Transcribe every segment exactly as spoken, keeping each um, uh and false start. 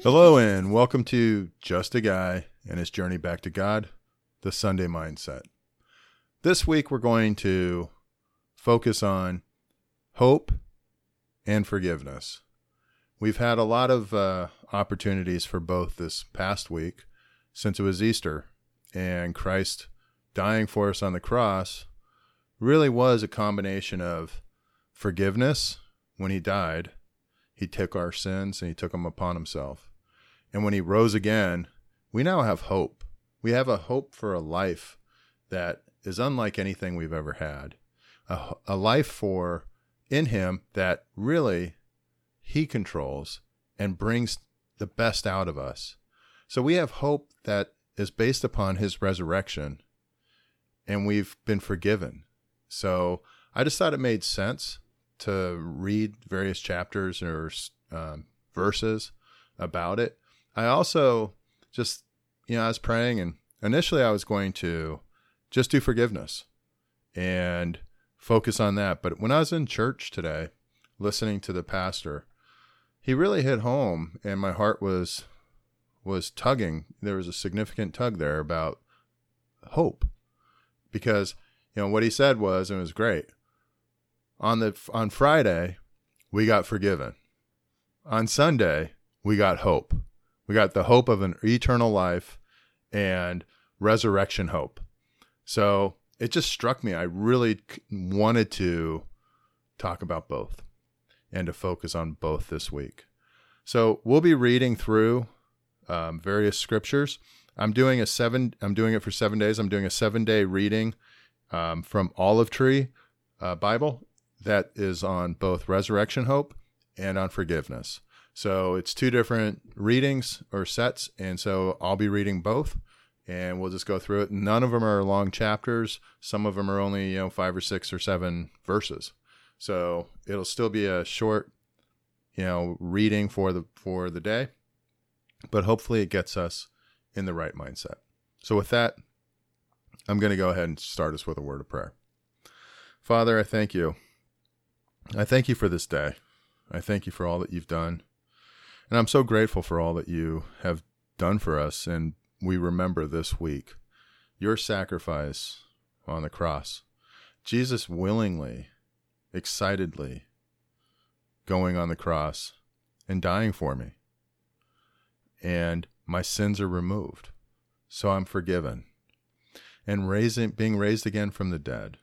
Hello and welcome to Just a Guy and His Journey Back to God, the Sunday Mindset. This week we're going to focus on hope and forgiveness. We've had a lot of uh, opportunities for both this past week since it was Easter, and Christ dying for us on the cross really was a combination of forgiveness when he died. He took our sins and he took them upon himself. And when he rose again, we now have hope. We have a hope for a life that is unlike anything we've ever had. A, a life for in him that really he controls and brings the best out of us. So we have hope that is based upon his resurrection, and we've been forgiven. So I just thought it made sense to read various chapters or um, verses about it. I also just, you know, I was praying, and initially I was going to just do forgiveness and focus on that. But when I was in church today, listening to the pastor, he really hit home, and my heart was, was tugging. There was a significant tug there about hope, because, you know, what he said was, and it was great, On the on Friday, we got forgiven. On Sunday, we got hope. We got the hope of an eternal life and resurrection hope. So it just struck me. I really wanted to talk about both and to focus on both this week. So we'll be reading through um, various scriptures. I'm doing a seven. I'm doing it for seven days. I'm doing a seven-day reading um, from Olive Tree uh, Bible. That is on both resurrection hope and on forgiveness. So it's two different readings or sets, and so I'll be reading both, and we'll just go through it. None of them are long chapters. Some of them are only, you know, five or six or seven verses. So it'll still be a short, you know, reading for the for the day, but hopefully it gets us in the right mindset. So with that, I'm going to go ahead and start us with a word of prayer. Father, I thank you. I thank you for this day. I thank you for all that you've done. And I'm so grateful for all that you have done for us. And we remember this week your sacrifice on the cross. Jesus willingly, excitedly going on the cross and dying for me. And my sins are removed. So I'm forgiven. And raising, being raised again from the dead.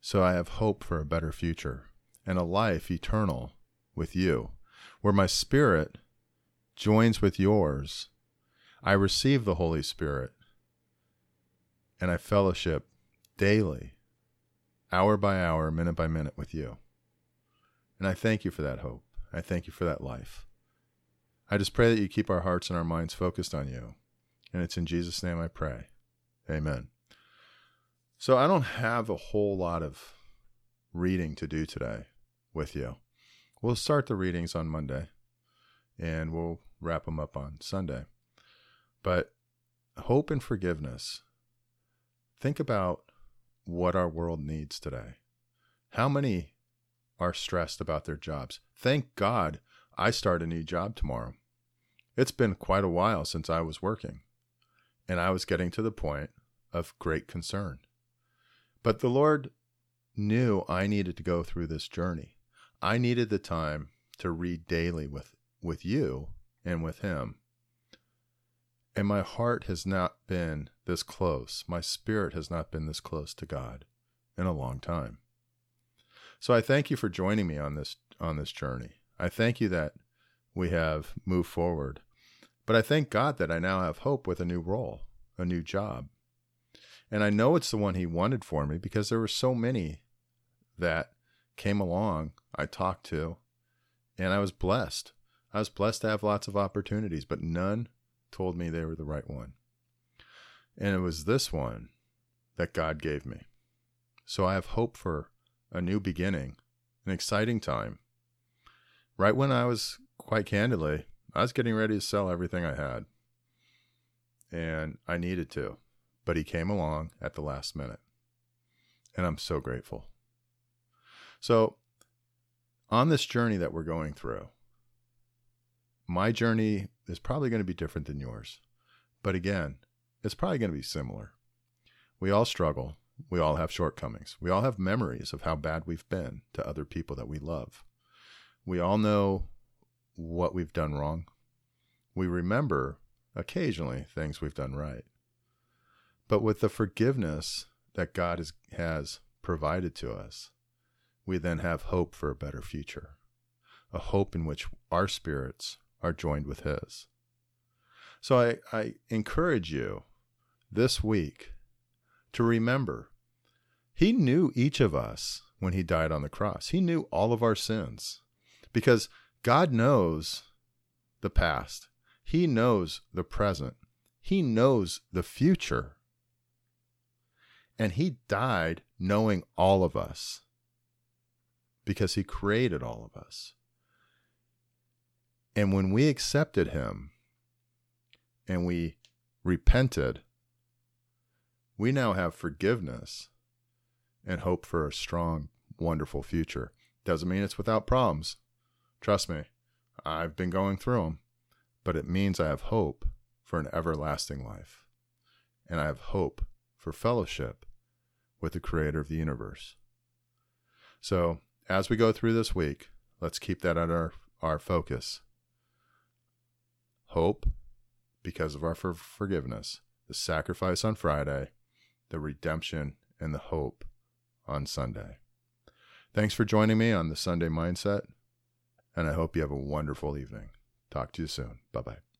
So I have hope for a better future and a life eternal with you, where my spirit joins with yours. I receive the Holy Spirit, and I fellowship daily, hour by hour, minute by minute with you. And I thank you for that hope. I thank you for that life. I just pray that you keep our hearts and our minds focused on you. And it's in Jesus' name I pray. Amen. So I don't have a whole lot of reading to do today with you. We'll start the readings on Monday, and we'll wrap them up on Sunday. But hope and forgiveness. Think about what our world needs today. How many are stressed about their jobs? Thank God I start a new job tomorrow. It's been quite a while since I was working, and I was getting to the point of great concern. But the Lord knew I needed to go through this journey. I needed the time to read daily with, with you and with him. And my heart has not been this close. My spirit has not been this close to God in a long time. So I thank you for joining me on this, on this journey. I thank you that we have moved forward. But I thank God that I now have hope with a new role, a new job. And I know it's the one he wanted for me, because there were so many that came along, I talked to, and I was blessed. I was blessed to have lots of opportunities, but none told me they were the right one. And it was this one that God gave me. So I have hope for a new beginning, an exciting time. Right when I was, quite candidly, I was getting ready to sell everything I had. And I needed to. But he came along at the last minute, and I'm so grateful. So on this journey that we're going through, my journey is probably going to be different than yours. But again, it's probably going to be similar. We all struggle. We all have shortcomings. We all have memories of how bad we've been to other people that we love. We all know what we've done wrong. We remember occasionally things we've done right. But with the forgiveness that God is, has provided to us, we then have hope for a better future, a hope in which our spirits are joined with His. So I, I encourage you this week to remember, He knew each of us when He died on the cross. He knew all of our sins, because God knows the past. He knows the present. He knows the future. And He died knowing all of us, because He created all of us. And when we accepted Him, and we repented, we now have forgiveness and hope for a strong, wonderful future. Doesn't mean it's without problems. Trust me, I've been going through them, but it means I have hope for an everlasting life, and I have hope for fellowship with the Creator of the universe. So as we go through this week, let's keep that at our, our focus. Hope, because of our for- forgiveness, the sacrifice on Friday, the redemption, and the hope on Sunday. Thanks for joining me on the Sunday Mindset, and I hope you have a wonderful evening. Talk to you soon. Bye-bye.